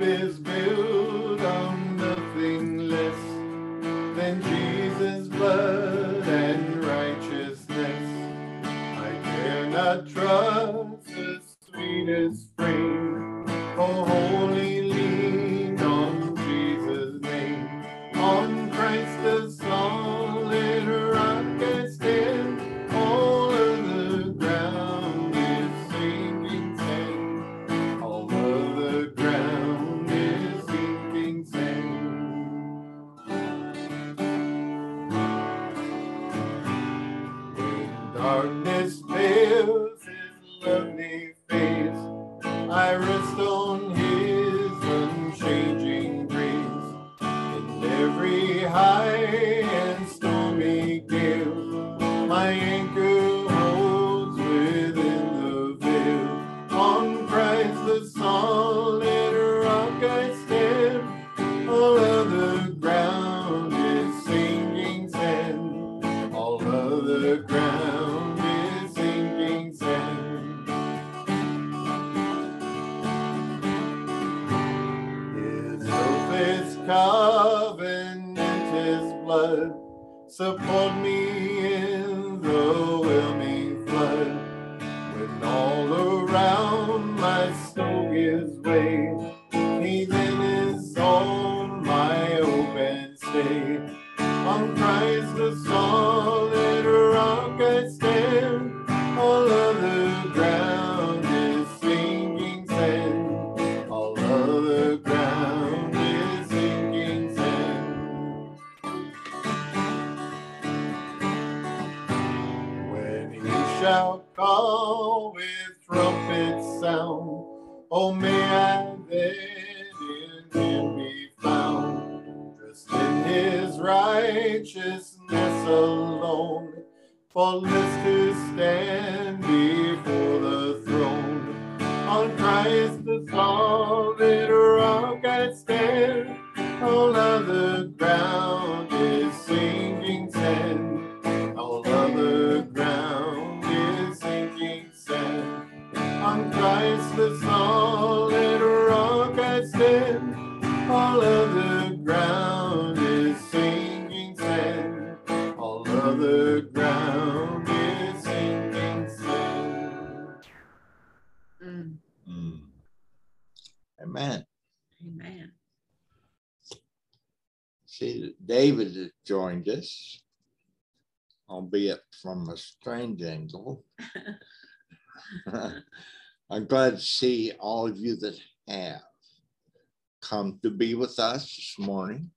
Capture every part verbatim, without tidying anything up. hope is built on nothing less than Jesus' blood and righteousness. I dare not trust the sweetest frame, for wholly lean on Jesus' name. On Christ the solid rock I stand, all of the ground is sinking sand. All of the ground is sinking sand. When darkness veils his lovely face, I rest on his unchanging grace. In every high and stormy gale, my anchor holds within the veil. On Christ the solid rock I stand, all other ground is sinking sand. All other ground is sinking sand. His oath is covenant, his blood support me in the whelming flood. When all around my soul gives way, he then is on my open stay. On Christ the solid rock I stand, all other ground is sinking sand. All other ground is sinking sand. When he shall call with trumpet sound, oh, may I then in him be found, dressed in his righteousness alone, faultless to stand before the throne. On Christ the solid rock I stand, all other ground is sinking sand. All other ground is sinking sand. On Christ the solid rock I stand, all other ground is sinking sand. All other ground is sinking sand. Mm. Mm. Amen. Amen. See, David has joined us, albeit from a strange angle. I'm glad to see all of you that have come to be with us this morning.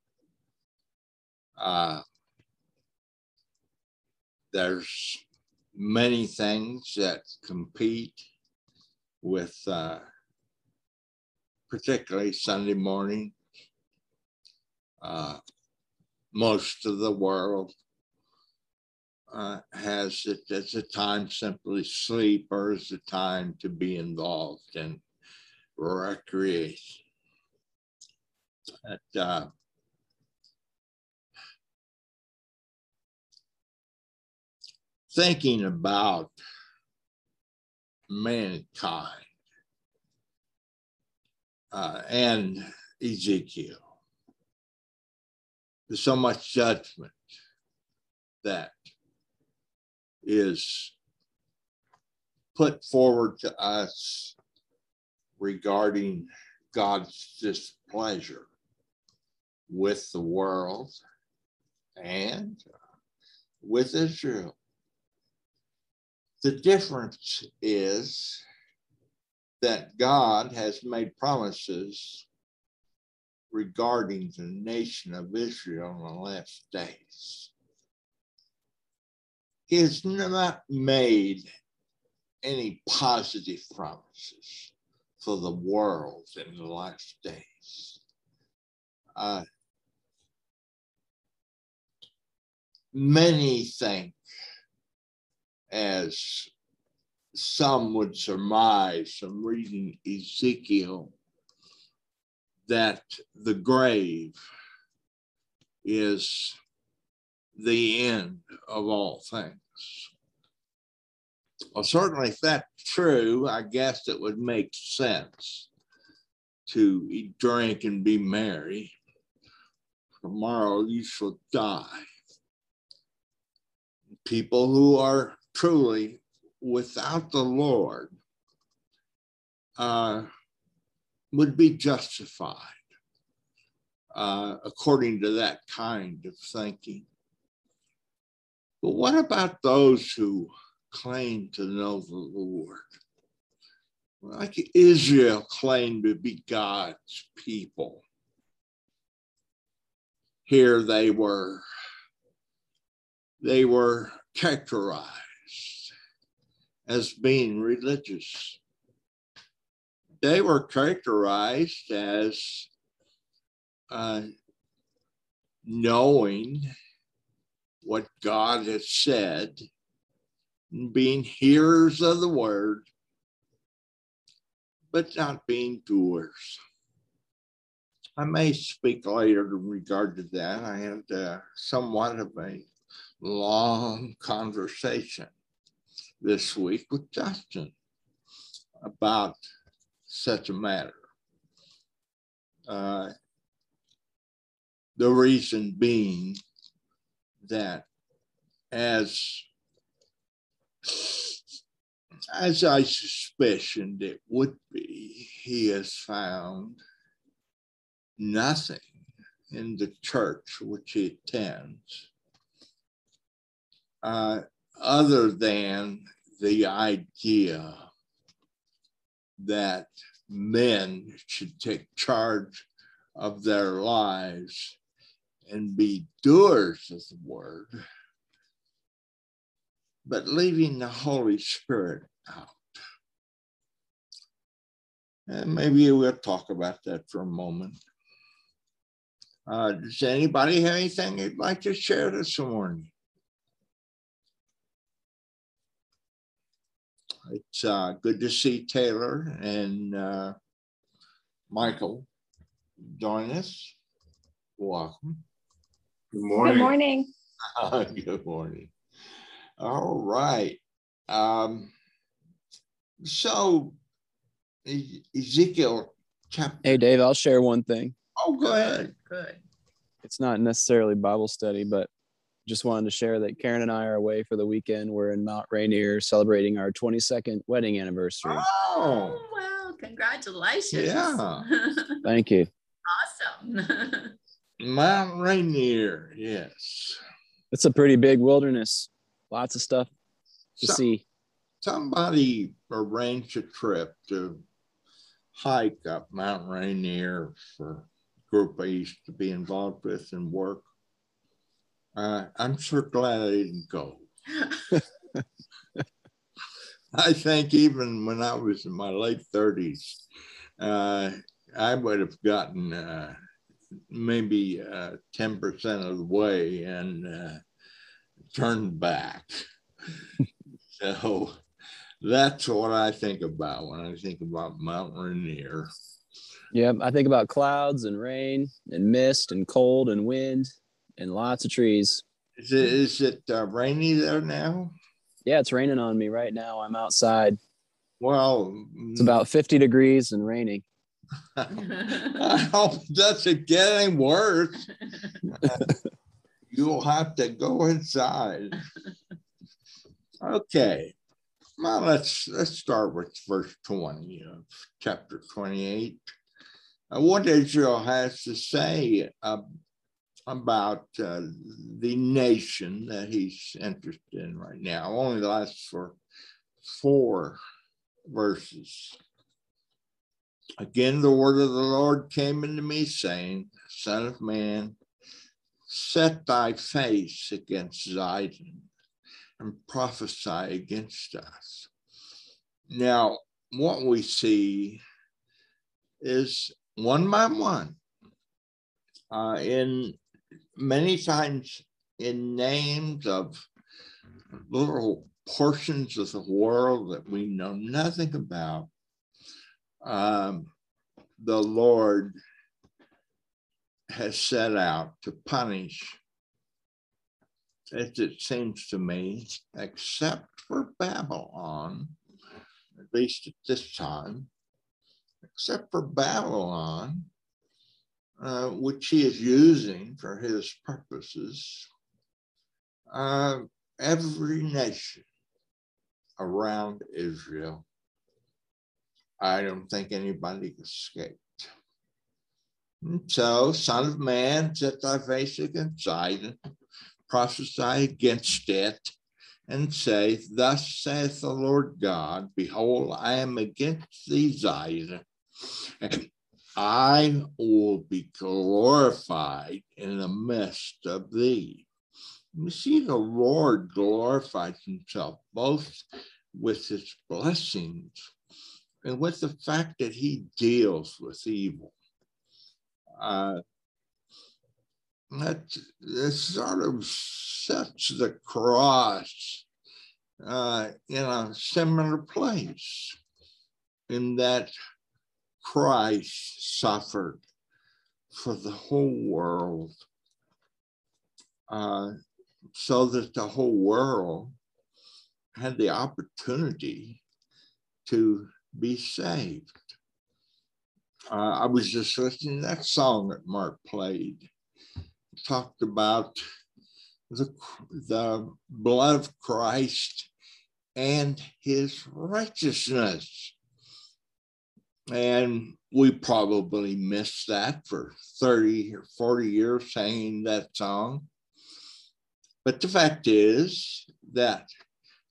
Uh, there's many things that compete with uh, particularly Sunday morning. Uh, most of the world Uh, has it as a time simply sleep, or as a time to be involved and recreate. But, uh, thinking about mankind uh, and Ezekiel, there's so much judgment that is put forward to us regarding God's displeasure with the world and with Israel. The difference is that God has made promises regarding the nation of Israel in the last days. He has not made any positive promises for the world in the last days. Uh, many think, as some would surmise from reading Ezekiel, that the grave is the end of all things. Well, certainly if that's true, I guess it would make sense to eat, drink, and be merry. Tomorrow you shall die. People who are truly without the Lord uh, would be justified uh, according to that kind of thinking. But what about those who claim to know the Lord? Like Israel claimed to be God's people. Here they were, they were characterized as being religious. They were characterized as uh, knowing what God had said, and being hearers of the word, but not being doers. I may speak later in regard to that. I had uh, somewhat of a long conversation this week with Justin about such a matter. Uh, the reason being that as As I suspicioned it would be, he has found nothing in the church which he attends uh, other than the idea that men should take charge of their lives and be doers of the word, but leaving the Holy Spirit out. And maybe we'll talk about that for a moment. Uh, does anybody have anything you'd like to share this morning? It's uh, good to see Taylor and uh, Michael join us. Welcome. Good morning. Good morning. Good morning. All right. Um, so, e- Ezekiel chapter. Hey, Dave, I'll share one thing. Oh, go ahead. Go ahead. It's not necessarily Bible study, but just wanted to share that Karen and I are away for the weekend. We're in Mount Rainier celebrating our twenty-second wedding anniversary. Oh, oh well, congratulations. Yeah. Thank you. Awesome. Mount Rainier, yes. It's a pretty big wilderness. Lots of stuff to Some, see. Somebody arranged a trip to hike up Mount Rainier for a group I used to be involved with and work. Uh, I'm sure glad I didn't go. I think even when I was in my late thirties, uh, I would have gotten uh, maybe uh, ten percent of the way and uh, turned back. So that's what I think about when I think about Mount Rainier. Yeah, I think about clouds and rain and mist and cold and wind and lots of trees. Is it, is it uh, rainy there now? Yeah, it's raining on me right now. I'm outside. Well, it's about fifty degrees and raining. I hope it doesn't get any worse. You'll have to go inside. Okay. Well, let's let's start with verse twenty of chapter twenty-eight. Uh, what Israel has to say uh, about uh, the nation that he's interested in right now only lasts for four verses. Again, the word of the Lord came unto me, saying, Son of man, set thy face against Sidon and prophesy against us. Now, what we see is one by one, uh, in many times in names of little portions of the world that we know nothing about, um, the Lord has set out to punish, as it seems to me, except for Babylon, at least at this time, except for Babylon, uh, which he is using for his purposes, uh, every nation around Israel, I don't think anybody escaped. And so, Son of Man, set thy face against Sidon, prophesy against it, and say, thus saith the Lord God, behold, I am against thee, Zion, and I will be glorified in the midst of thee. You see, the Lord glorifies himself both with his blessings and with the fact that he deals with evil. Uh, that, that sort of sets the cross uh, in a similar place, in that Christ suffered for the whole world, uh, so that the whole world had the opportunity to be saved. Uh, I was just listening to that song that Mark played. It talked about the, the blood of Christ and his righteousness. And we probably missed that for thirty or forty years singing that song. But the fact is that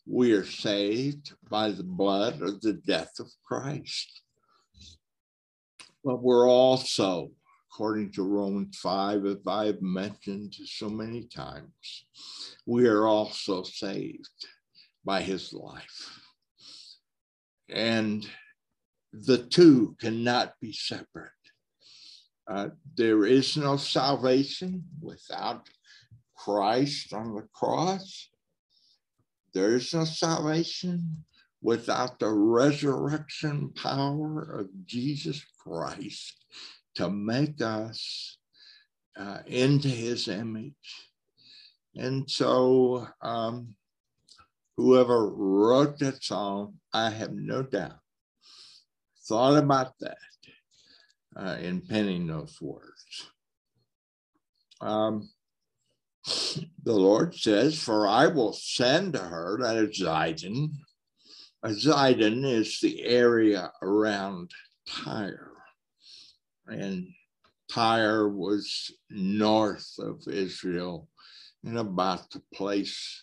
we are saved by the blood or the death of Christ. But we're also, according to Romans five, as I've mentioned so many times, we are also saved by his life. And the two cannot be separate. Uh, there is no salvation without Christ on the cross. There is no salvation without the resurrection power of Jesus Christ to make us uh, into his image. And so um, whoever wrote that song, I have no doubt, thought about that uh, in penning those words. Um, the Lord says, for I will send to her, that is Zidon. Sidon is the area around Tyre, and Tyre was north of Israel and about the place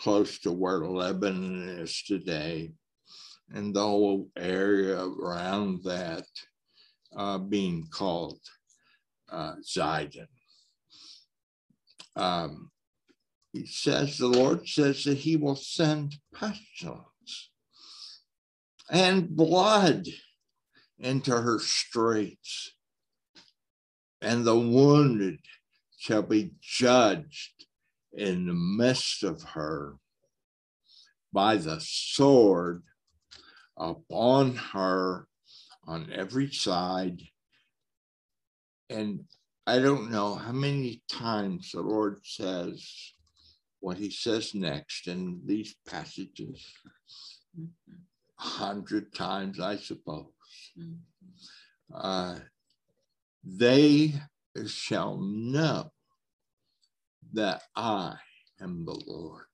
close to where Lebanon is today, and the whole area around that uh, being called uh, Sidon. Um, he says, the Lord says that he will send pestilence and blood into her streets, and the wounded shall be judged in the midst of her by the sword upon her on every side. And I don't know how many times the Lord says what he says next in these passages. A hundred times, I suppose. Uh, they shall know that I am the Lord.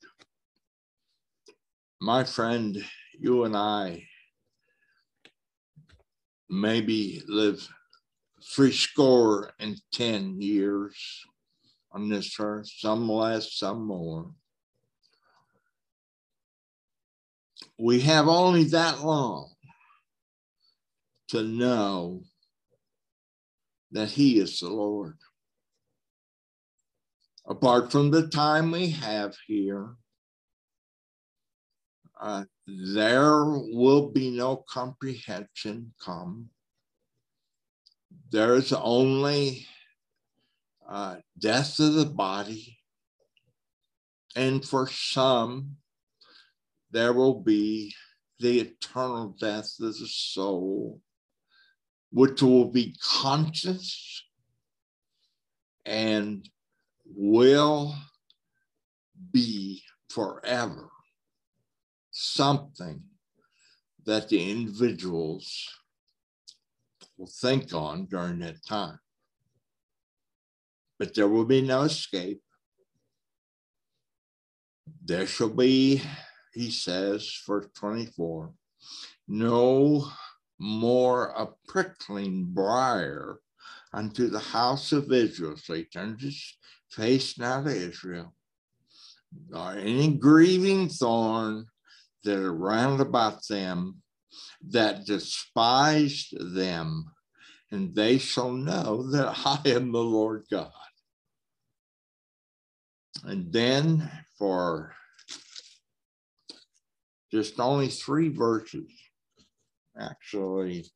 My friend, you and I maybe live three score and ten years on this earth, some less, some more. We have only that long to know that he is the Lord. Apart from the time we have here, uh, there will be no comprehension come. There is only uh, death of the body, and for some, there will be the eternal death of the soul, which will be conscious and will be forever something that the individuals will think on during that time. But there will be no escape. There shall be, he says, verse twenty-four, no more a prickling briar unto the house of Israel. So he turns his face now to Israel. Nor any grieving thorn that are round about them, that despised them, and they shall know that I am the Lord God. And then for just only three verses, actually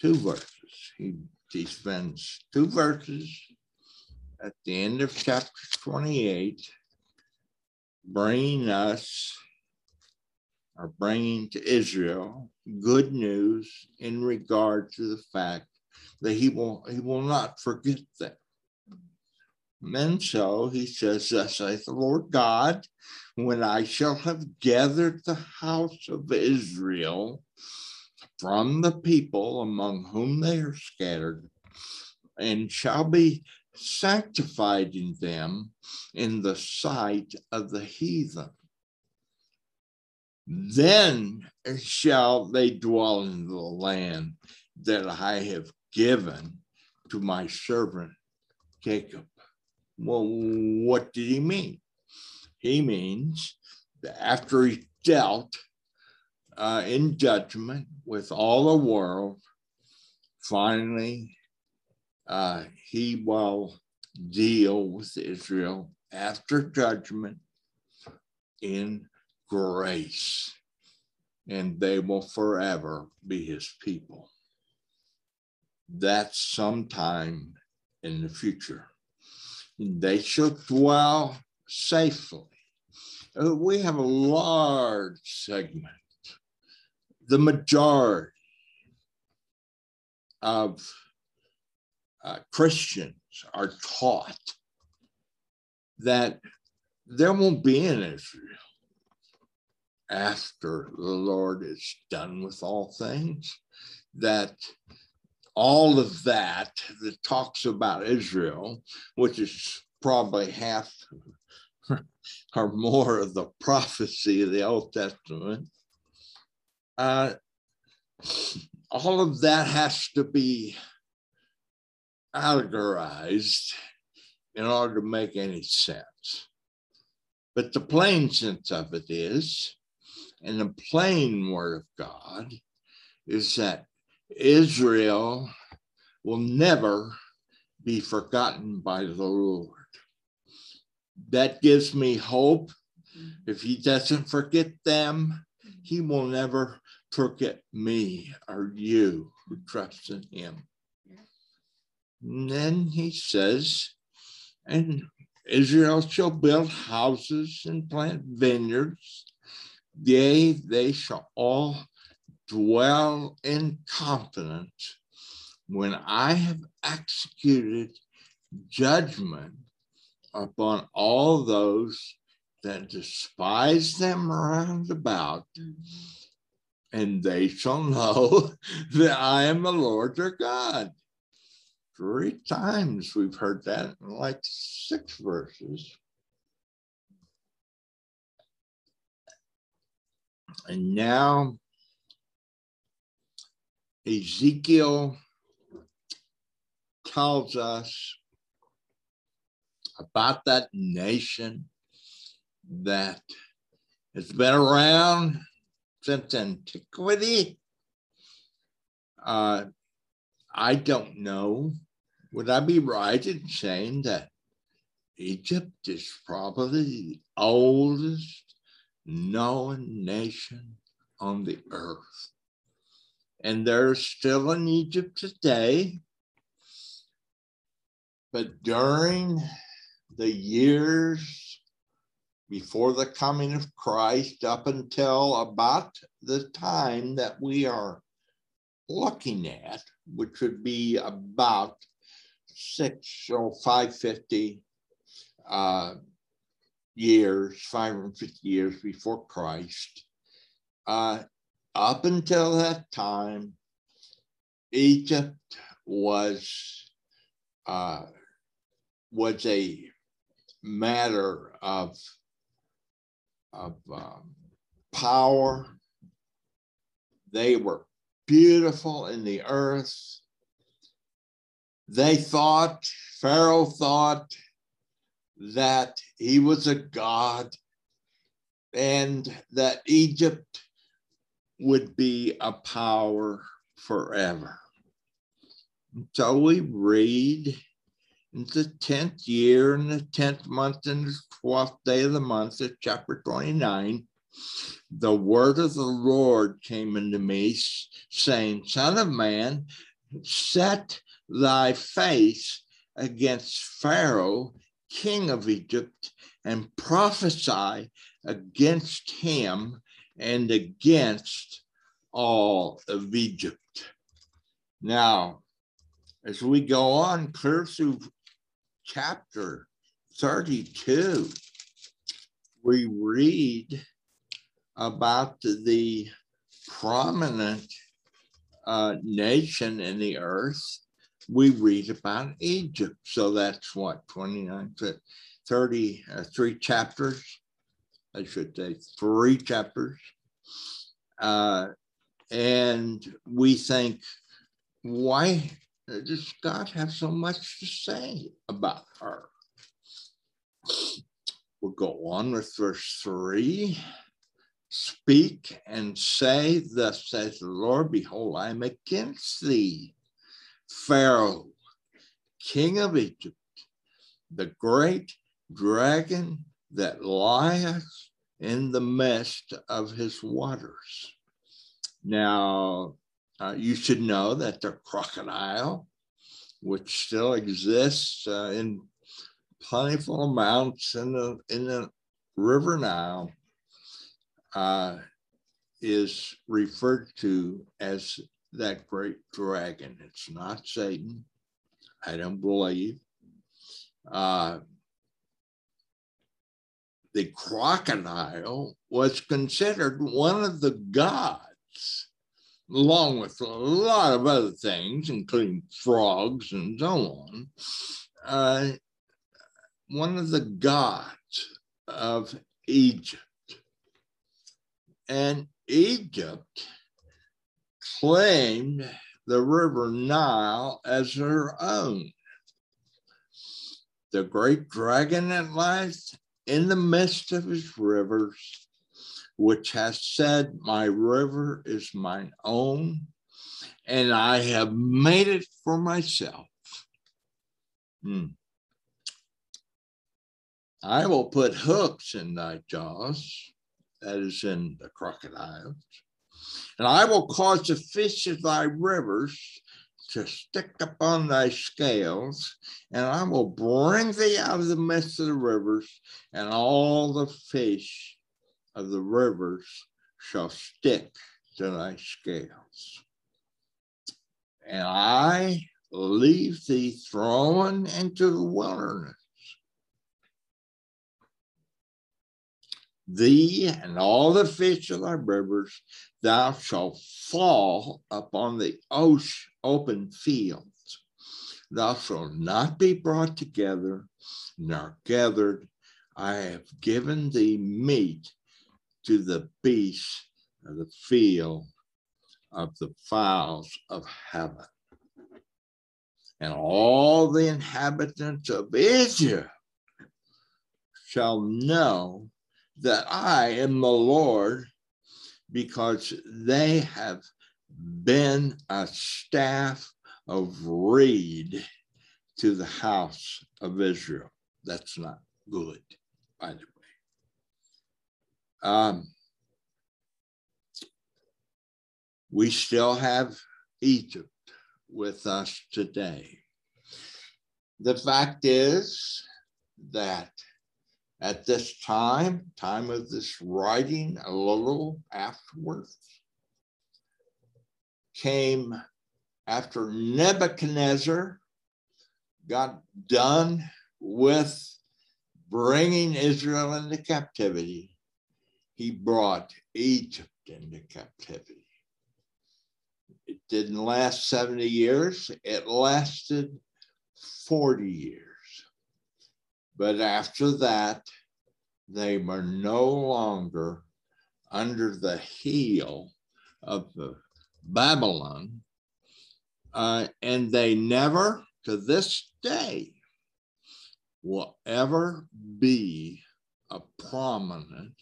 two verses, he, he spends two verses at the end of chapter twenty-eight, bringing us, or bringing to Israel, good news in regard to the fact that he will, he will not forget them. And so he says, thus saith the Lord God, when I shall have gathered the house of Israel from the people among whom they are scattered, and shall be sanctified in them in the sight of the heathen, then shall they dwell in the land that I have given to my servant Jacob. Well, what did he mean? He means that after he dealt uh, in judgment with all the world, finally uh, he will deal with Israel after judgment in grace, and they will forever be his people. That's sometime in the future. They shall dwell safely. We have a large segment, the majority of uh, Christians are taught that there won't be in Israel after the Lord is done with all things, that all of that that talks about Israel, which is probably half or more of the prophecy of the Old Testament, uh, all of that has to be allegorized in order to make any sense. But the plain sense of it is, and the plain word of God is, that Israel will never be forgotten by the Lord. That gives me hope. If he doesn't forget them, he will never forget me or you who trust in him. And then he says, and Israel shall build houses and plant vineyards. Yea, they shall all dwell in confidence when I have executed judgment upon all those that despise them round about, and they shall know that I am the Lord their God. Three times we've heard that in like six verses. And now Ezekiel tells us about that nation that has been around since antiquity. Uh, I don't know. Would I be right in saying that Egypt is probably the oldest known nation on the earth? And they're still in Egypt today, but during the years before the coming of Christ up until about the time that we are looking at, which would be about six or five fifty uh, years, five hundred fifty years before Christ, uh, up until that time, Egypt was uh, was a matter of of um, power. They were beautiful in the earth. They thought, Pharaoh thought that he was a god and that Egypt would be a power forever. So we read in the tenth year, in the tenth month, and the twelfth day of the month, at chapter twenty-nine, the word of the Lord came unto me, saying, Son of man, set thy face against Pharaoh, king of Egypt, and prophesy against him and against all of Egypt. Now, as we go on clear through chapter thirty-two, we read about the prominent uh, nation in the earth. We read about Egypt. So that's what, twenty-nine to thirty, uh, three chapters. I should say three chapters. Uh, and we think, why does God have so much to say about her? We'll go on with verse three. Speak and say, thus says the Lord, behold, I am against thee, Pharaoh, king of Egypt, the great dragon that lieth in the midst of his waters. Now, uh, you should know that the crocodile, which still exists uh, in plentiful amounts in the, in the river Nile, uh, is referred to as that great dragon. It's not Satan, I don't believe. Uh, the crocodile was considered one of the gods, along with a lot of other things, including frogs and so on. Uh, one of the gods of Egypt. And Egypt claimed the river Nile as her own. The great dragon that lieth in the midst of his rivers, which hath said, my river is mine own, and I have made it for myself. Hmm. I will put hooks in thy jaws, that is in the crocodiles, and I will cause the fish of thy rivers to stick upon thy scales, and I will bring thee out of the midst of the rivers, and all the fish of the rivers shall stick to thy scales. And I leave thee thrown into the wilderness, thee and all the fish of thy rivers, thou shalt fall upon the ocean, open fields. Thou shalt not be brought together, nor gathered. I have given thee meat to the beasts of the field, of the fowls of heaven. And all the inhabitants of Israel shall know that I am the Lord, because they have been a staff of reed to the house of Israel. That's not good, by the way. Um, we still have Egypt with us today. The fact is that at this time, time of this writing, a little afterwards, came after Nebuchadnezzar got done with bringing Israel into captivity, he brought Egypt into captivity. It didn't last seventy years. It lasted forty years. But after that, they were no longer under the heel of the Babylon. Uh, and they never, to this day, will ever be a prominent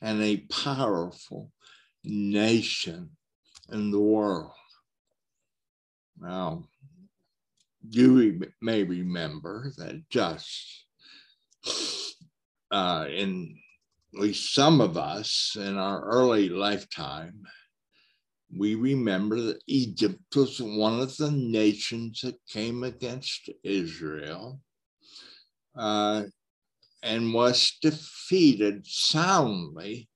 and a powerful nation in the world. Now, you may remember that just uh, in at least some of us in our early lifetime, we remember that Egypt was one of the nations that came against Israel uh, and was defeated soundly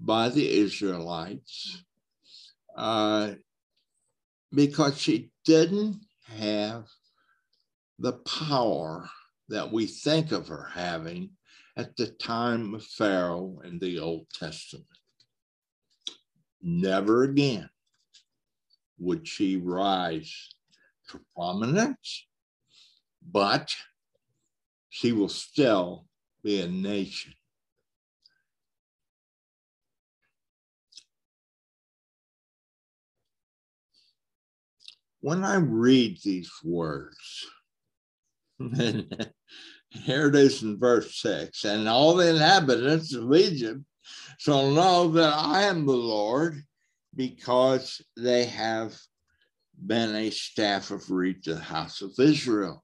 by the Israelites uh, because she didn't have the power that we think of her having at the time of Pharaoh in the Old Testament. Never again would she rise to prominence, but she will still be a nation. When I read these words, and here it is in verse six, and all the inhabitants of Egypt shall know that I am the Lord, because they have been a staff of reed to the house of Israel.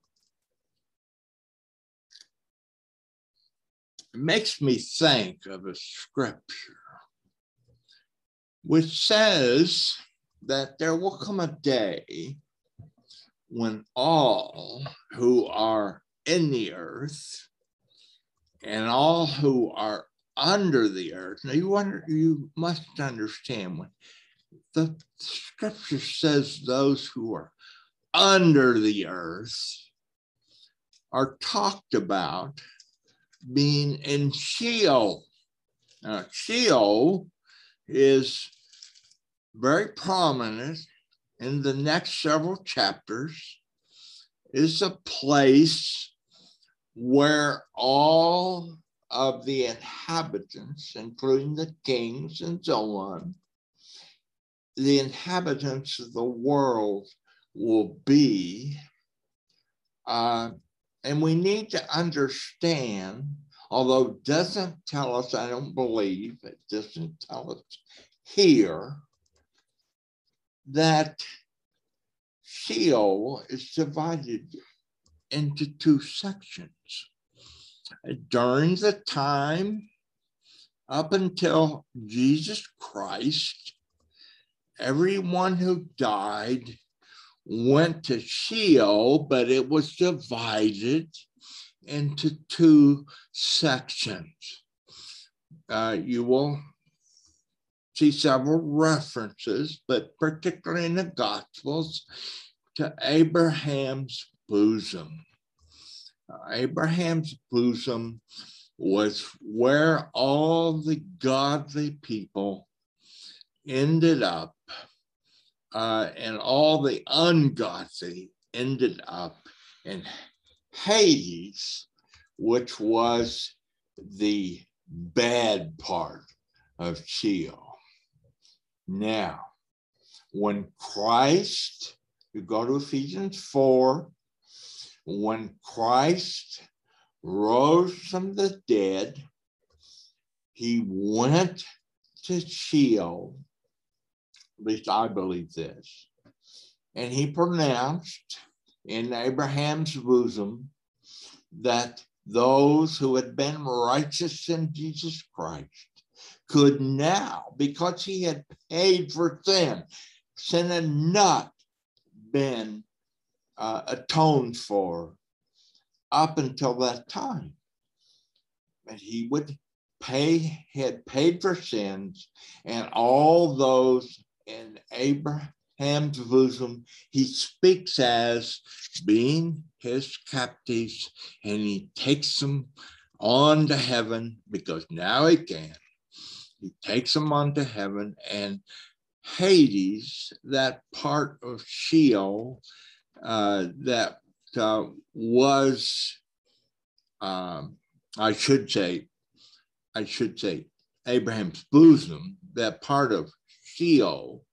It makes me think of a scripture which says that there will come a day when all who are in the earth and all who are under the earth. Now you wonder, you must understand when the scripture says those who are under the earth are talked about being in Sheol. Now, Sheol is very prominent in the next several chapters. It's a place where all of the inhabitants, including the kings and so on, the inhabitants of the world will be. Uh, and we need to understand, although it doesn't tell us, I don't believe, it doesn't tell us here, that Sheol is divided into two sections. During the time up until Jesus Christ, everyone who died went to Sheol, but it was divided into two sections. Uh, you will see several references, but particularly in the Gospels, to Abraham's bosom. Abraham's bosom was where all the godly people ended up, uh, and all the ungodly ended up in Hades, which was the bad part of Sheol. Now, when Christ, you go to Ephesians four, when Christ rose from the dead, he went to Sheol, at least I believe this, and he pronounced in Abraham's bosom that those who had been righteous in Jesus Christ could now, because he had paid for sin, sin had not been Uh, atoned for up until that time. And he would pay, he had paid for sins, and all those in Abraham's bosom, he speaks as being his captives, and he takes them on to heaven, because now he can. He takes them on to heaven, and Hades, that part of Sheol uh, that uh, was, um, I should say, I should say, Abraham's bosom, that part of Sheol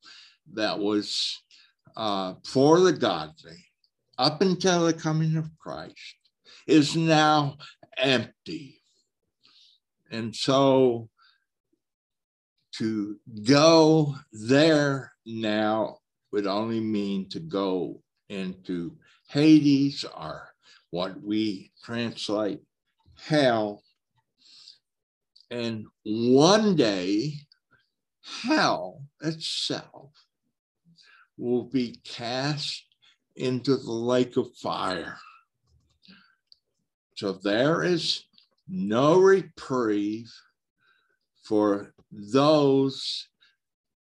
that was uh, for the godly up until the coming of Christ is now empty. And so to go there now would only mean to go into Hades, or what we translate hell. And one day, hell itself will be cast into the lake of fire. So there is no reprieve for those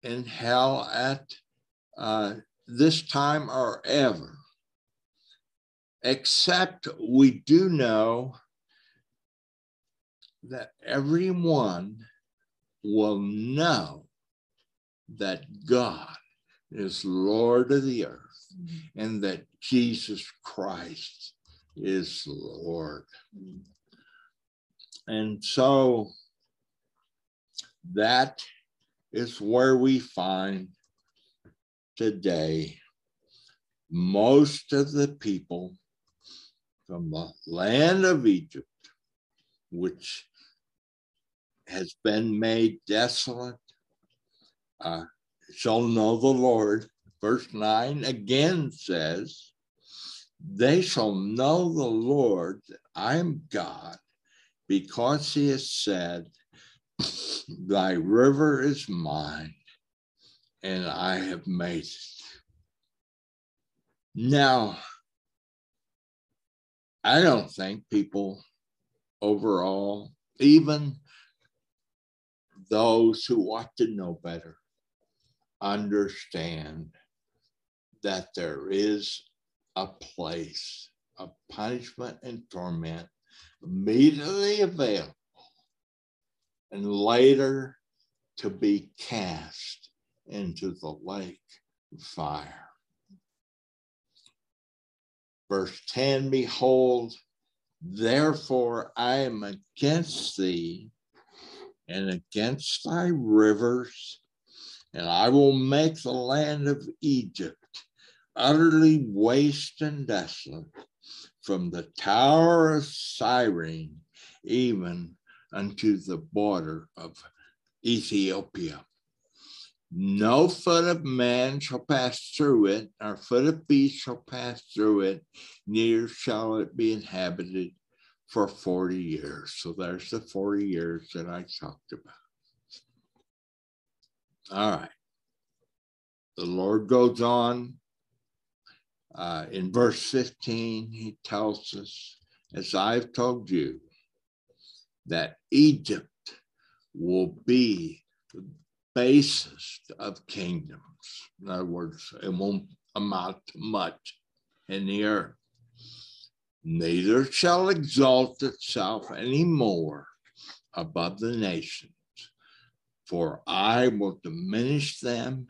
in hell at uh, this time or ever, except we do know that everyone will know that God is Lord of the earth and that Jesus Christ is Lord. And so that is where we find today most of the people from the land of Egypt, which has been made desolate, uh, shall know the Lord. Verse nine again says, they shall know the Lord, that I am God, because he has said, thy river is mine, and I have made it. Now, I don't think people overall, even those who ought to know better, understand that there is a place of punishment and torment immediately available, and later to be cast into the lake of fire. Verse ten, behold, therefore I am against thee and against thy rivers, and I will make the land of Egypt utterly waste and desolate, from the tower of Cyrene even unto the border of Ethiopia. No foot of man shall pass through it, nor foot of beast shall pass through it, neither shall it be inhabited for forty years. So there's the forty years that I talked about. All right. The Lord goes on. Uh, in verse fifteen, he tells us, as I've told you, that Egypt will be the basis of kingdoms. In other words, it won't amount to much in the earth. Neither shall exalt itself any more above the nations, for I will diminish them,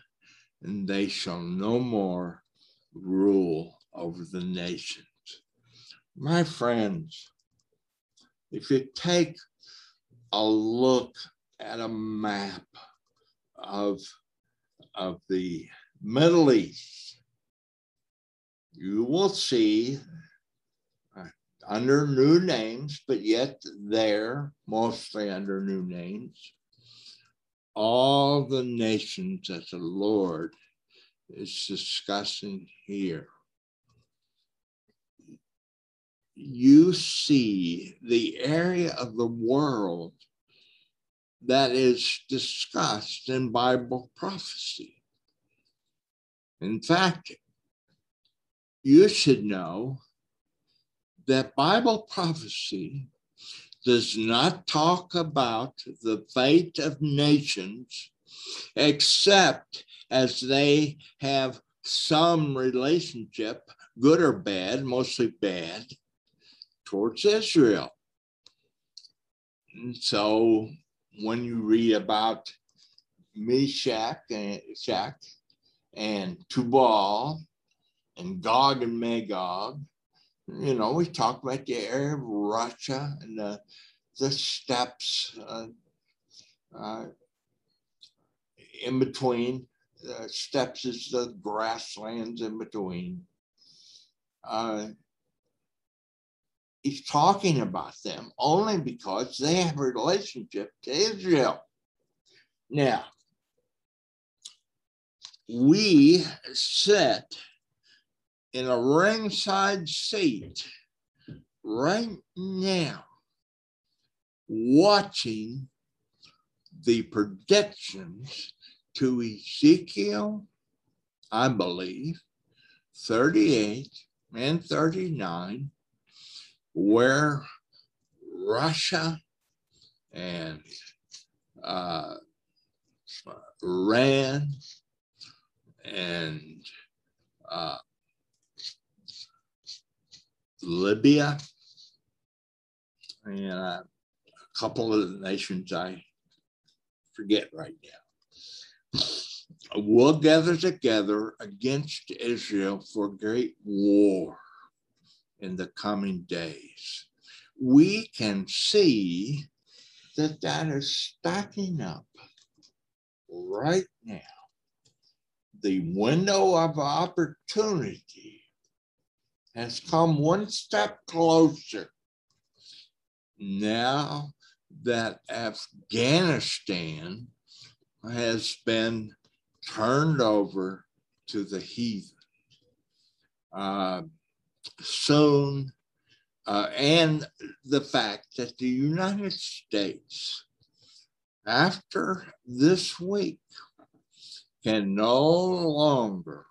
and they shall no more rule over the nations. My friends, if you take a look at a map of, of the Middle East, you will see uh, under new names, but yet there, mostly under new names, all the nations that the Lord is discussing here. You see the area of the world that is discussed in Bible prophecy. In fact, you should know that Bible prophecy does not talk about the fate of nations except as they have some relationship, good or bad, mostly bad, towards Israel. And so when you read about Meshach and, Shach, and Tubal and Gog and Magog. You know, we talk about the Arab, Russia, and the, the steppes uh, uh, in between. The steppes is the grasslands in between. Uh, he's talking about them only because they have a relationship to Israel. Now, we sit in a ringside seat right now, watching the predictions to Ezekiel, I believe, thirty-eight and thirty-nine, where Russia and uh, Iran and uh, Libya and uh, a couple of nations I forget right now will gather together against Israel for great war in the coming days. We can see that that is stacking up right now. The window of opportunity has come one step closer now that Afghanistan has been turned over to the heathen. Uh, soon, uh, and the fact that the United States, after this week, can no longer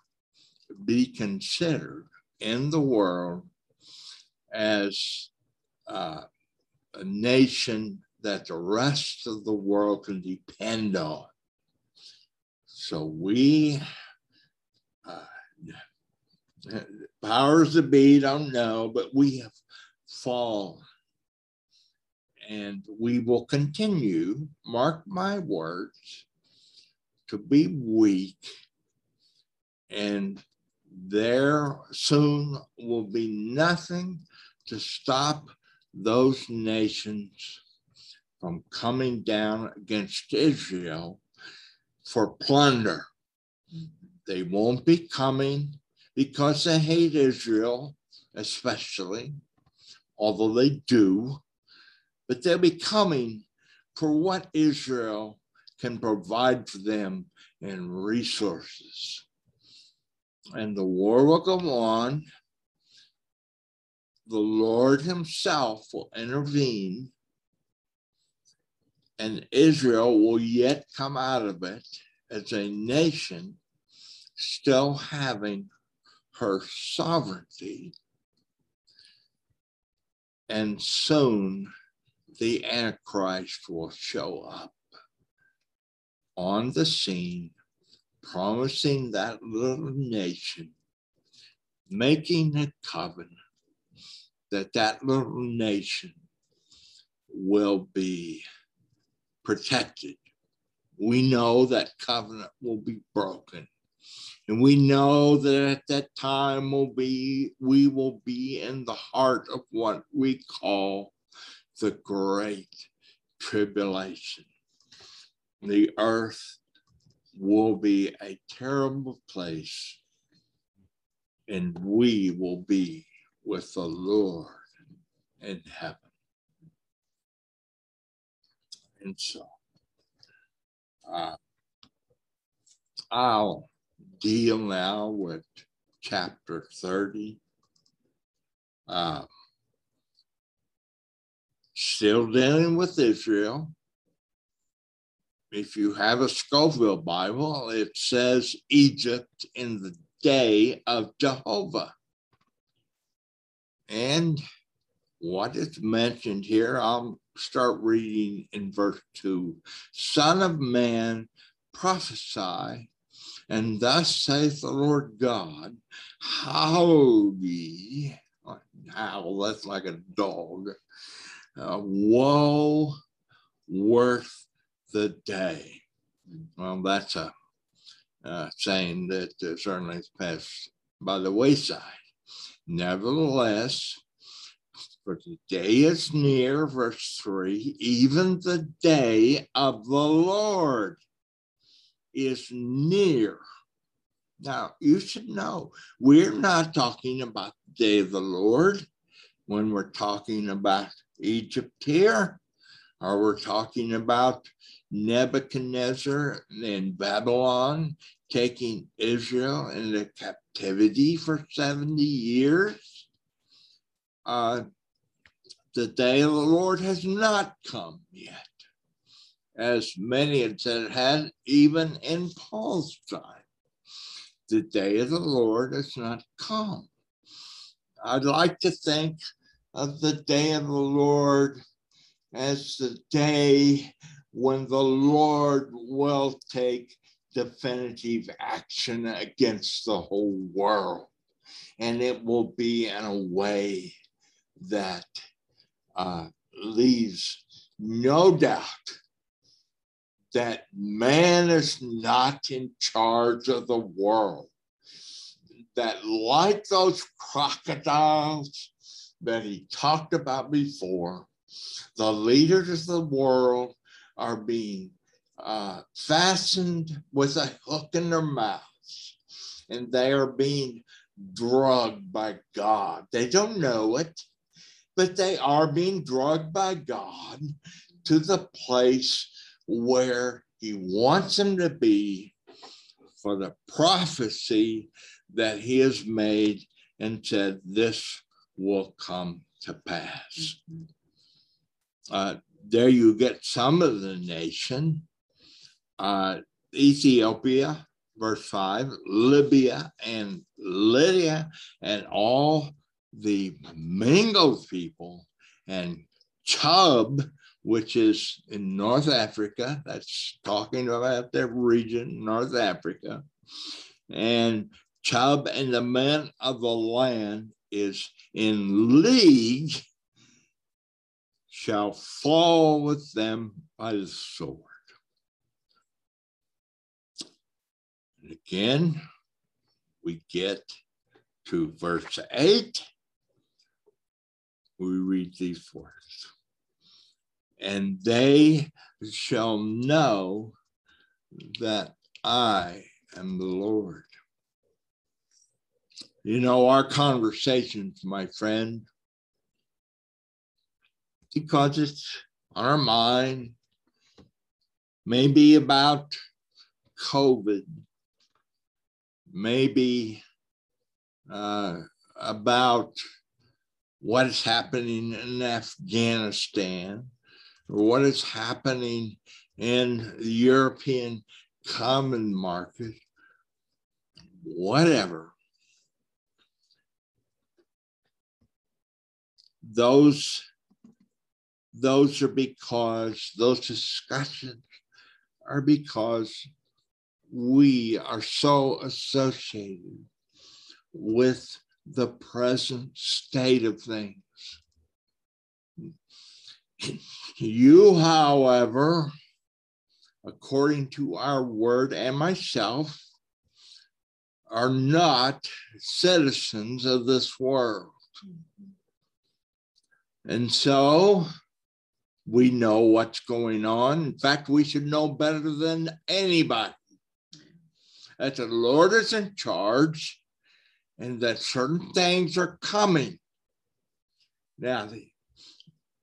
be considered in the world as uh, a nation that the rest of the world can depend on. So we, uh, powers that be, don't know, but we have fallen. And we will continue, mark my words, to be weak, and there soon will be nothing to stop those nations from coming down against Israel for plunder. They won't be coming because they hate Israel, especially, although they do, but they'll be coming for what Israel can provide for them in resources. And the war will go on. The Lord himself will intervene, and Israel will yet come out of it as a nation still having her sovereignty. And soon the Antichrist will show up on the scene, promising that little nation, making a covenant that that little nation will be protected. We know that covenant will be broken. And we know that at that time will be, we will be in the heart of what we call the Great Tribulation. The earth will be a terrible place, and we will be with the Lord in heaven. And so uh, I'll deal now with chapter thirty. Uh, still dealing with Israel. If you have a Scofield Bible, it says Egypt in the day of Jehovah. And what is mentioned here, I'll start reading in verse two. Son of man, prophesy, and thus saith the Lord God, howl ye, howl, that's like a dog, uh, woe worth the day. Well, that's a uh, saying that uh, certainly has passed by the wayside. Nevertheless, for the day is near, verse three, even the day of the Lord is near. Now, you should know, we're not talking about the day of the Lord when we're talking about Egypt here, or we're talking about Nebuchadnezzar in Babylon taking Israel into captivity for seventy years. Uh, the day of the Lord has not come yet, as many had said it had, even in Paul's time. The day of the Lord has not come. I'd like to think of the day of the Lord as the day when the Lord will take definitive action against the whole world. And it will be in a way that uh, leaves no doubt that man is not in charge of the world. That, like those crocodiles that he talked about before, the leaders of the world are being uh, fastened with a hook in their mouths, and they are being drugged by God. They don't know it, but they are being drugged by God to the place where he wants them to be for the prophecy that he has made and said, this will come to pass. Mm-hmm. Uh, there you get some of the nation, uh, Ethiopia, verse five, Libya and Lydia, and all the mingled people, and Chub, which is in North Africa, that's talking about their region, North Africa, and Chub and the men of the land is in league, shall fall with them by the sword. And again, we get to verse eight. We read these words. And they shall know that I am the Lord. You know, our conversations, my friend, because it's on our mind, maybe about COVID, maybe uh, about what is happening in Afghanistan, or what is happening in the European common market, whatever. Those Those are because, those discussions are because we are so associated with the present state of things. You, however, according to our word and myself, are not citizens of this world. And so, we know what's going on. In fact, we should know better than anybody that the Lord is in charge and that certain things are coming. Now, the,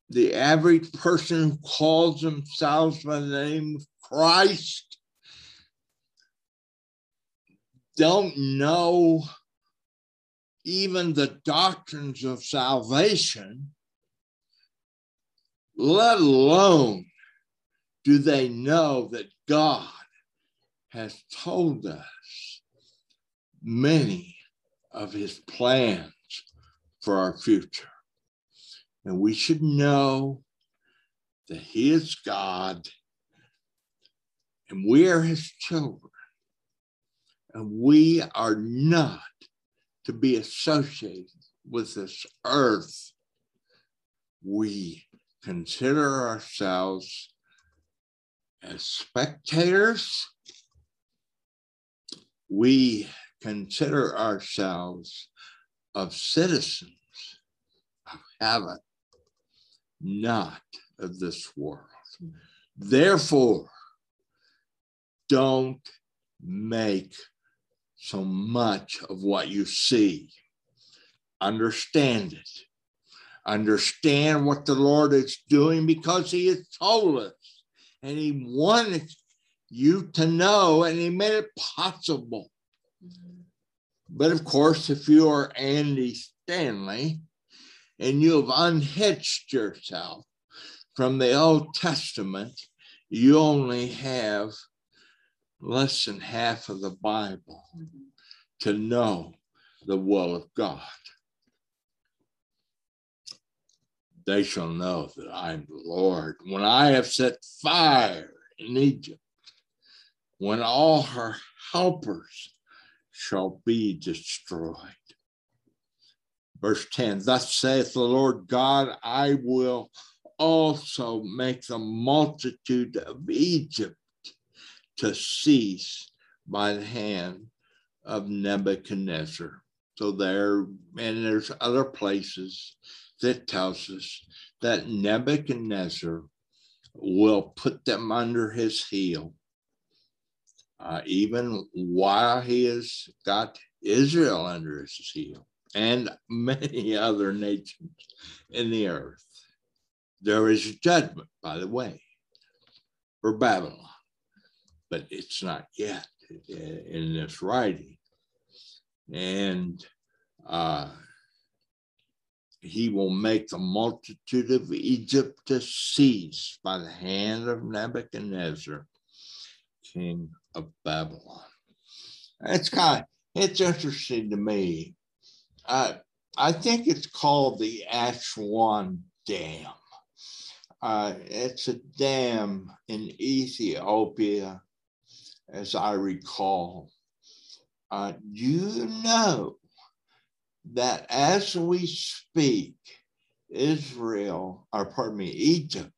the average person who calls themselves by the name of Christ don't know even the doctrines of salvation. Let alone do they know that God has told us many of his plans for our future. And we should know that he is God and we are his children. And we are not to be associated with this earth. We consider ourselves as spectators, we consider ourselves of citizens of heaven, not of this world. Therefore, don't make so much of what you see. Understand it. Understand what the Lord is doing, because he has told us and he wanted you to know, and he made it possible. But of course, if you are Andy Stanley and you have unhitched yourself from the Old Testament, you only have less than half of the Bible to know the will of God. They shall know that I am the Lord, when I have set fire in Egypt, when all her helpers shall be destroyed. Verse ten, thus saith the Lord God, I will also make the multitude of Egypt to cease by the hand of Nebuchadnezzar. So there, and there's other places that tells us that Nebuchadnezzar will put them under his heel, uh, even while he has got Israel under his heel and many other nations in the earth. There is judgment, by the way, for Babylon, but it's not yet in this writing. And uh, he will make the multitude of Egypt to cease by the hand of Nebuchadnezzar, king of Babylon. It's kind of, it's interesting to me. Uh, I think it's called the Aswan Dam. Uh, it's a dam in Ethiopia, as I recall. Uh, you know that as we speak, Israel, or pardon me, Egypt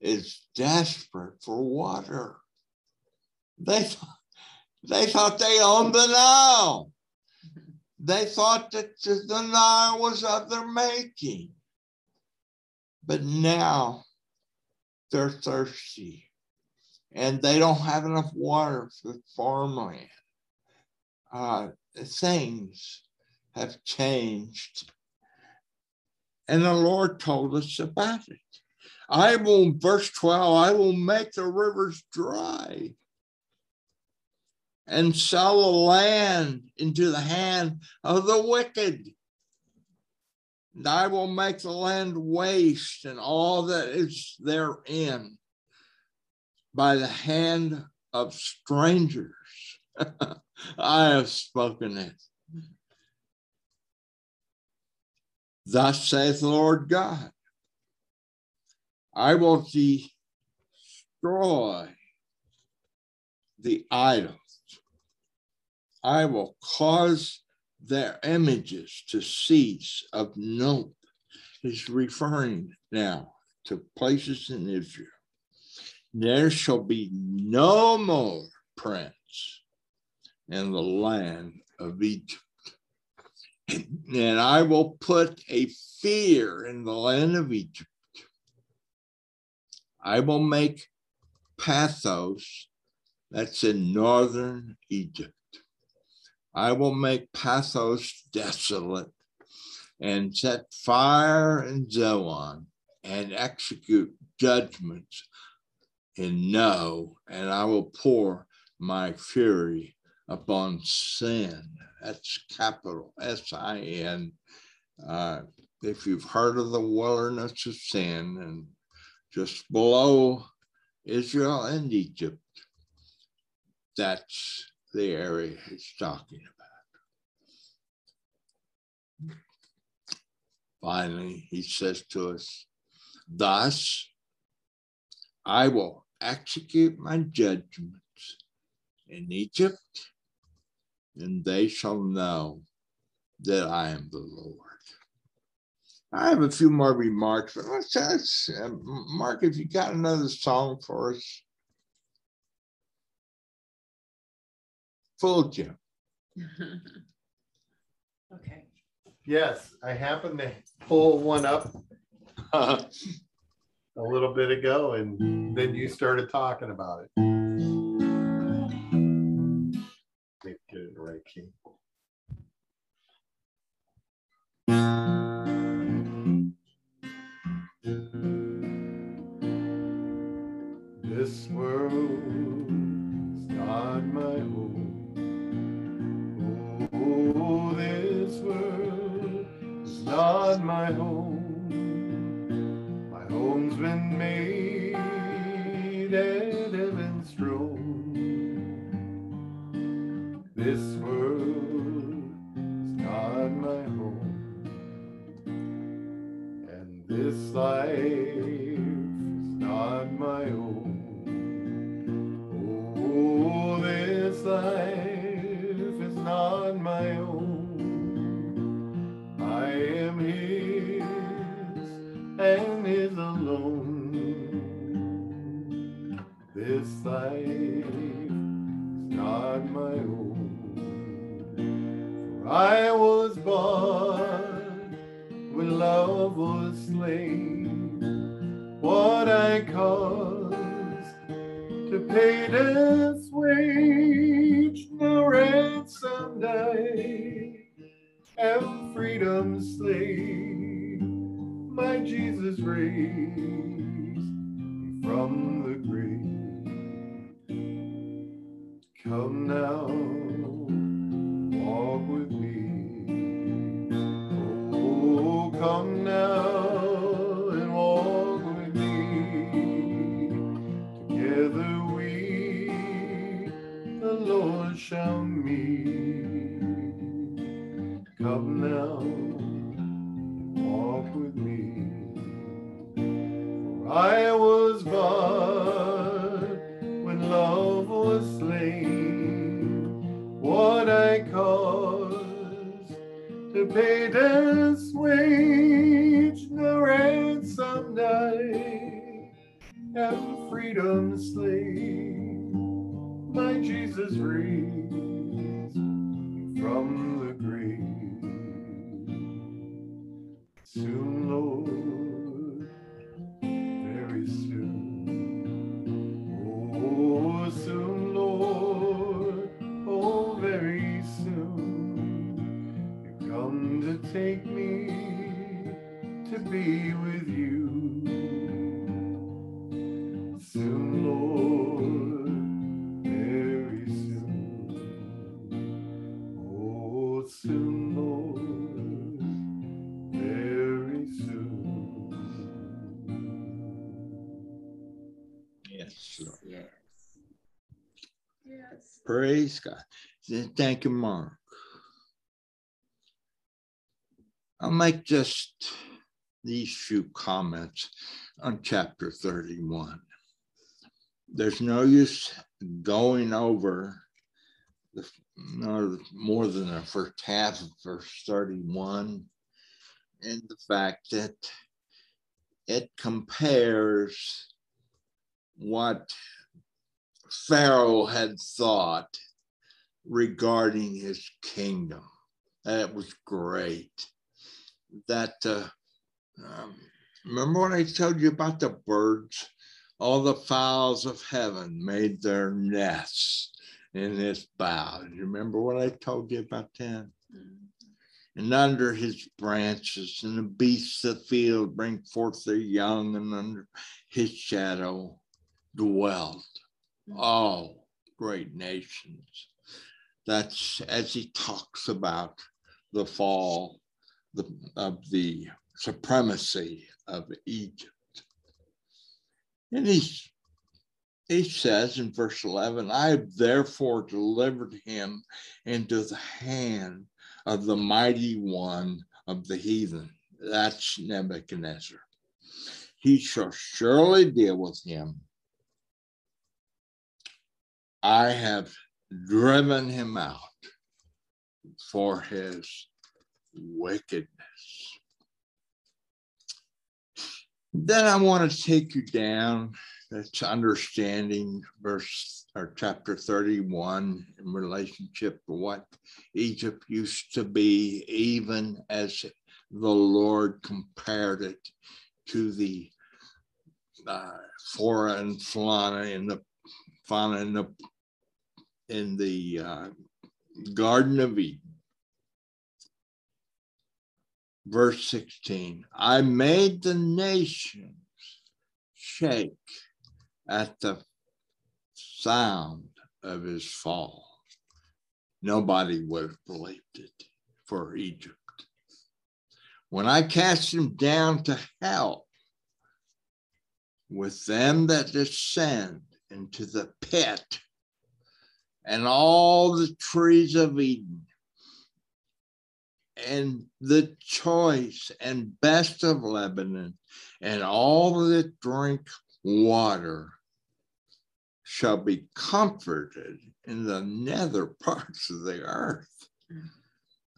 is desperate for water. They, th they thought they owned the Nile. They thought that the Nile was of their making. But now they're thirsty and they don't have enough water for farmland. Uh, things have changed. And the Lord told us about it. I will, verse twelve, I will make the rivers dry and sell the land into the hand of the wicked. And I will make the land waste and all that is therein by the hand of strangers. I have spoken it. Thus saith the Lord God, I will destroy the idols. I will cause their images to cease of note. He's referring now to places in Israel. There shall be no more prince in the land of Egypt. And I will put a fear in the land of Egypt. I will make Pathros, that's in northern Egypt. I will make Pathros desolate and set fire in Zoan and execute judgments in No, and I will pour my fury upon Sin. That's capital S I N. Uh, if you've heard of the wilderness of Sin, and just below Israel and Egypt, that's the area he's talking about. Finally, he says to us, thus I will execute my judgments in Egypt, and they shall know that I am the Lord. I have a few more remarks, but let's ask, uh, Mark, if you got another song for us. Fooled you. Okay. Yes, I happened to pull one up uh, a little bit ago, and then you started talking about it. Maybe get it in the right key. This world is not my home. Oh, this world is not my home. My home's been made at heaven's throne. This world is not my home. And this life is not my own. Life is not my own. I am his and his alone. This life is not my own. For I was born when love was slain. What I caused to pay this way. The ransom died, and freedom slain, my Jesus raised me from the grave. Come now, walk with me. Oh, come now and walk with me. Together we, the Lord shall meet. Come now, walk with me. For I was born when love was slain. What I caused to pay death's wage, the ransom died, and freedom slain. My Jesus raised from the grave. Soon, Lord, very soon. Oh, soon, Lord, oh, very soon. You come to take me to be with you. Soon, Lord. Soon, Lord, very soon. Yes, Lord. Yes. Yes. Praise God. Thank you, Mark. I'll make just these few comments on chapter thirty-one. There's no use going over the no more than the first half of verse thirty-one, and the fact that it compares what Pharaoh had thought regarding his kingdom. That was great. That, uh, um, remember when I told you about the birds? All the fowls of heaven made their nests in his bough. You remember what I told you about that? Mm-hmm. And under his branches, and the beasts of the field bring forth their young, and under his shadow dwelled all great nations. That's as he talks about the fall the, of the supremacy of Egypt. And he's He says in verse eleven, I have therefore delivered him into the hand of the mighty one of the heathen. That's Nebuchadnezzar. He shall surely deal with him. I have driven him out for his wickedness. Then I want to take you down. That's understanding verse or chapter thirty-one in relationship to what Egypt used to be, even as the Lord compared it to the uh, flora and fauna in the fauna in the in the uh, Garden of Eden. Verse sixteen, I made the nations shake at the sound of his fall. Nobody would have believed it for Egypt. When I cast him down to hell with them that descend into the pit and all the trees of Eden, and the choice and best of Lebanon, and all that drink water shall be comforted in the nether parts of the earth.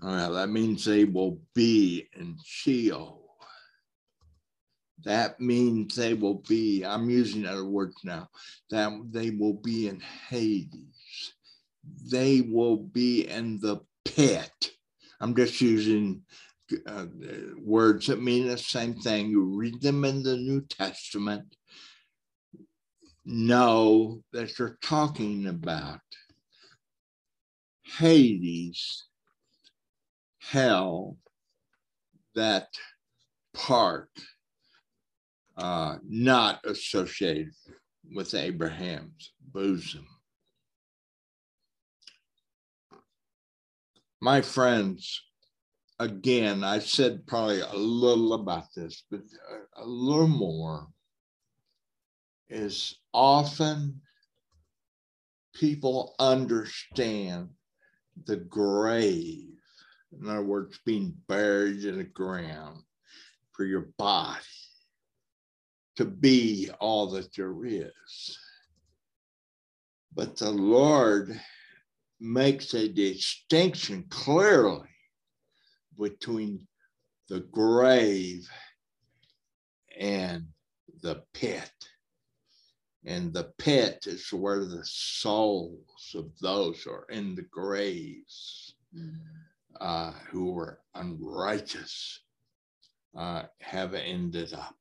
Well, that means they will be in Sheol. That means they will be, I'm using other words now, that they will be in Hades. They will be in the pit. I'm just using uh, words that mean the same thing. You read them in the New Testament, know that you're talking about Hades, hell, that part uh, not associated with Abraham's bosom. My friends, again, I said probably a little about this, but a little more is often people understand the grave, in other words, being buried in the ground for your body to be all that there is. But the Lord makes a distinction clearly between the grave and the pit. And the pit is where the souls of those who are in the graves, uh, who were unrighteous, uh, have ended up.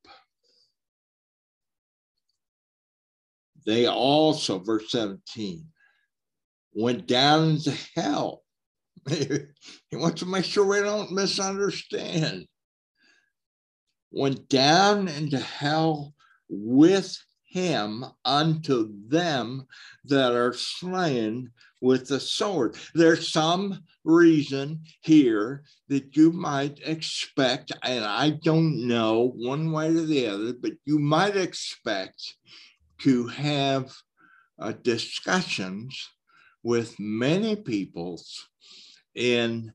They also, verse seventeen, went down into hell. He wants to make sure we don't misunderstand. Went down into hell with him unto them that are slain with the sword. There's some reason here that you might expect, and I don't know one way or the other, but you might expect to have uh, discussions with many peoples in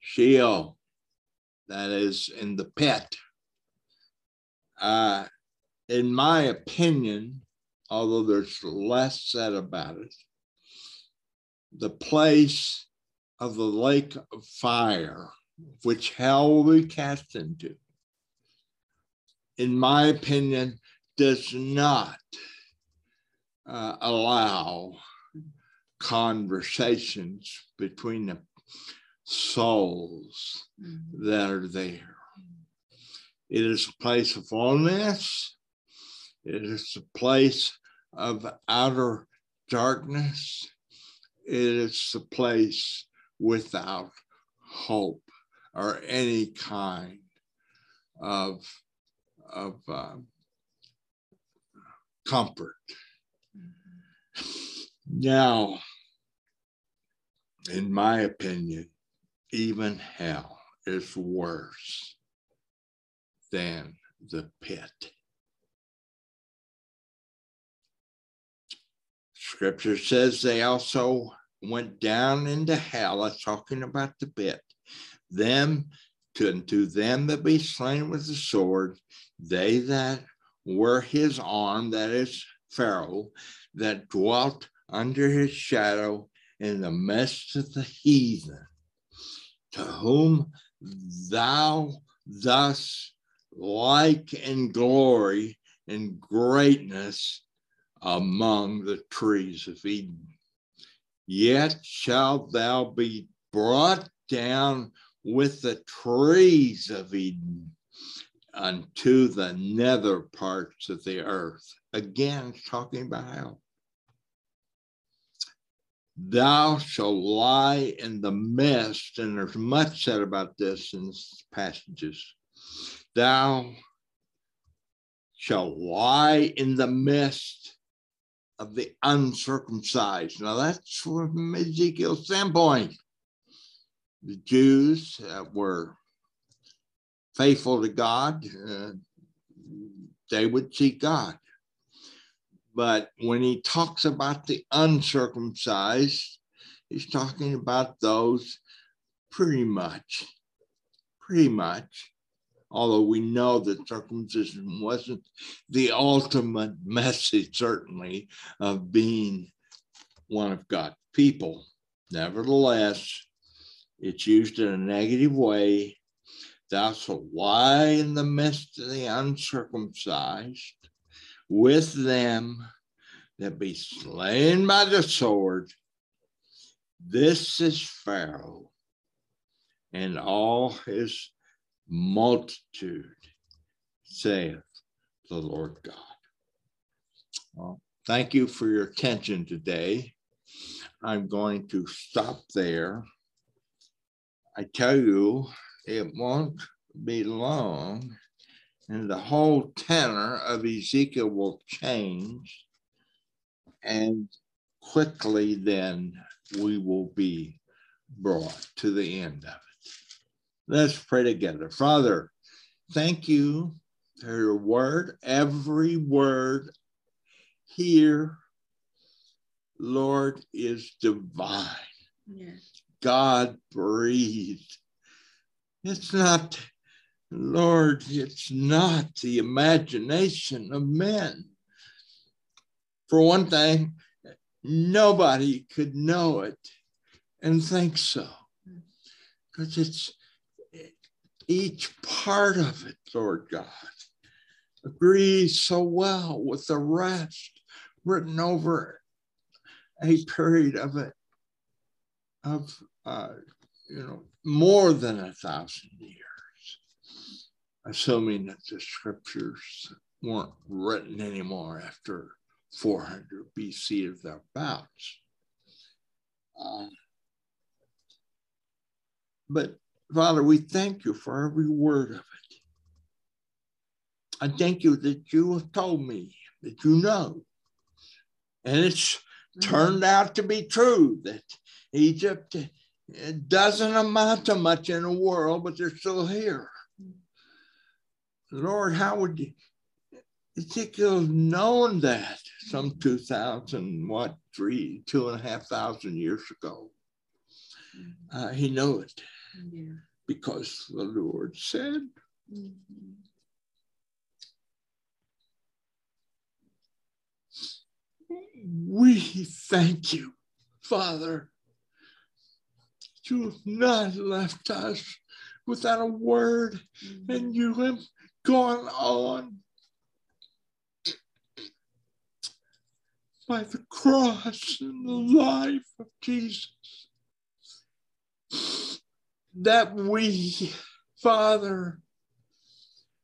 Sheol, that is in the pit. Uh, in my opinion, although there's less said about it, the place of the lake of fire, which hell will be cast into, in my opinion, does not uh, allow conversations between the souls that are there. It is a place of loneliness. It is a place of outer darkness. It is a place without hope or any kind of, of uh, comfort. Now, in my opinion, even hell is worse than the pit. Scripture says they also went down into hell, that's talking about the pit, them to, to them that be slain with the sword, they that were his arm, that is Pharaoh, that dwelt under his shadow in the midst of the heathen, to whom thou thus like and glory and greatness among the trees of Eden. Yet shalt thou be brought down with the trees of Eden unto the nether parts of the earth. Again, talking about hell. Thou shalt lie in the mist, and there's much said about this in passages. Thou shalt lie in the mist of the uncircumcised. Now that's from Ezekiel's standpoint. The Jews uh, were faithful to God. Uh, they would see God. But when he talks about the uncircumcised, he's talking about those pretty much, pretty much, although we know that circumcision wasn't the ultimate message, certainly, of being one of God's people. Nevertheless, it's used in a negative way. Thou shalt lie in the midst of the uncircumcised, with them that be slain by the sword. This is Pharaoh and all his multitude, saith the Lord God. Well, thank you for your attention today. I'm going to stop there. I tell you, it won't be long, and the whole tenor of Ezekiel will change, and quickly then we will be brought to the end of it. Let's pray together. Father, thank you for your word, every word here, Lord, is divine. Yes. God breathed. It's not, Lord, it's not the imagination of men. For one thing, nobody could know it and think so, because it's each part of it, Lord God, agrees so well with the rest written over a period of it, of, uh, you know, more than a thousand years. Assuming that the scriptures weren't written anymore after four hundred B C or thereabouts. Uh, but Father, we thank you for every word of it. I thank you that you have told me that you know. And it's turned out to be true that Egypt doesn't amount to much in the world, but they're still here. Lord, how would you, Ezekiel have known that some two thousand, what, three, two and a half thousand years ago? Mm-hmm. Uh, he knew it, yeah, because the Lord said. Mm-hmm. We thank you, Father, that you have not left us without a word, mm-hmm, and you have gone on by the cross and the life of Jesus, that we, Father,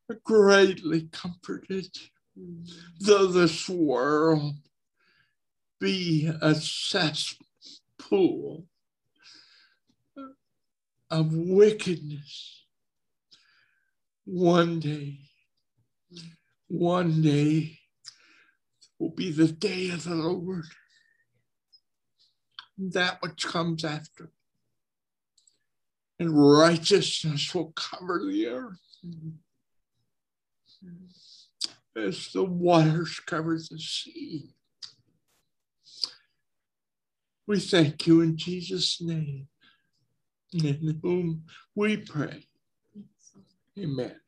are greatly comforted, though this world be a cesspool of wickedness. One day, one day will be the day of the Lord. That which comes after. And righteousness will cover the earth. Mm-hmm. As the waters cover the sea. We thank you in Jesus' name, in whom we pray. Amen.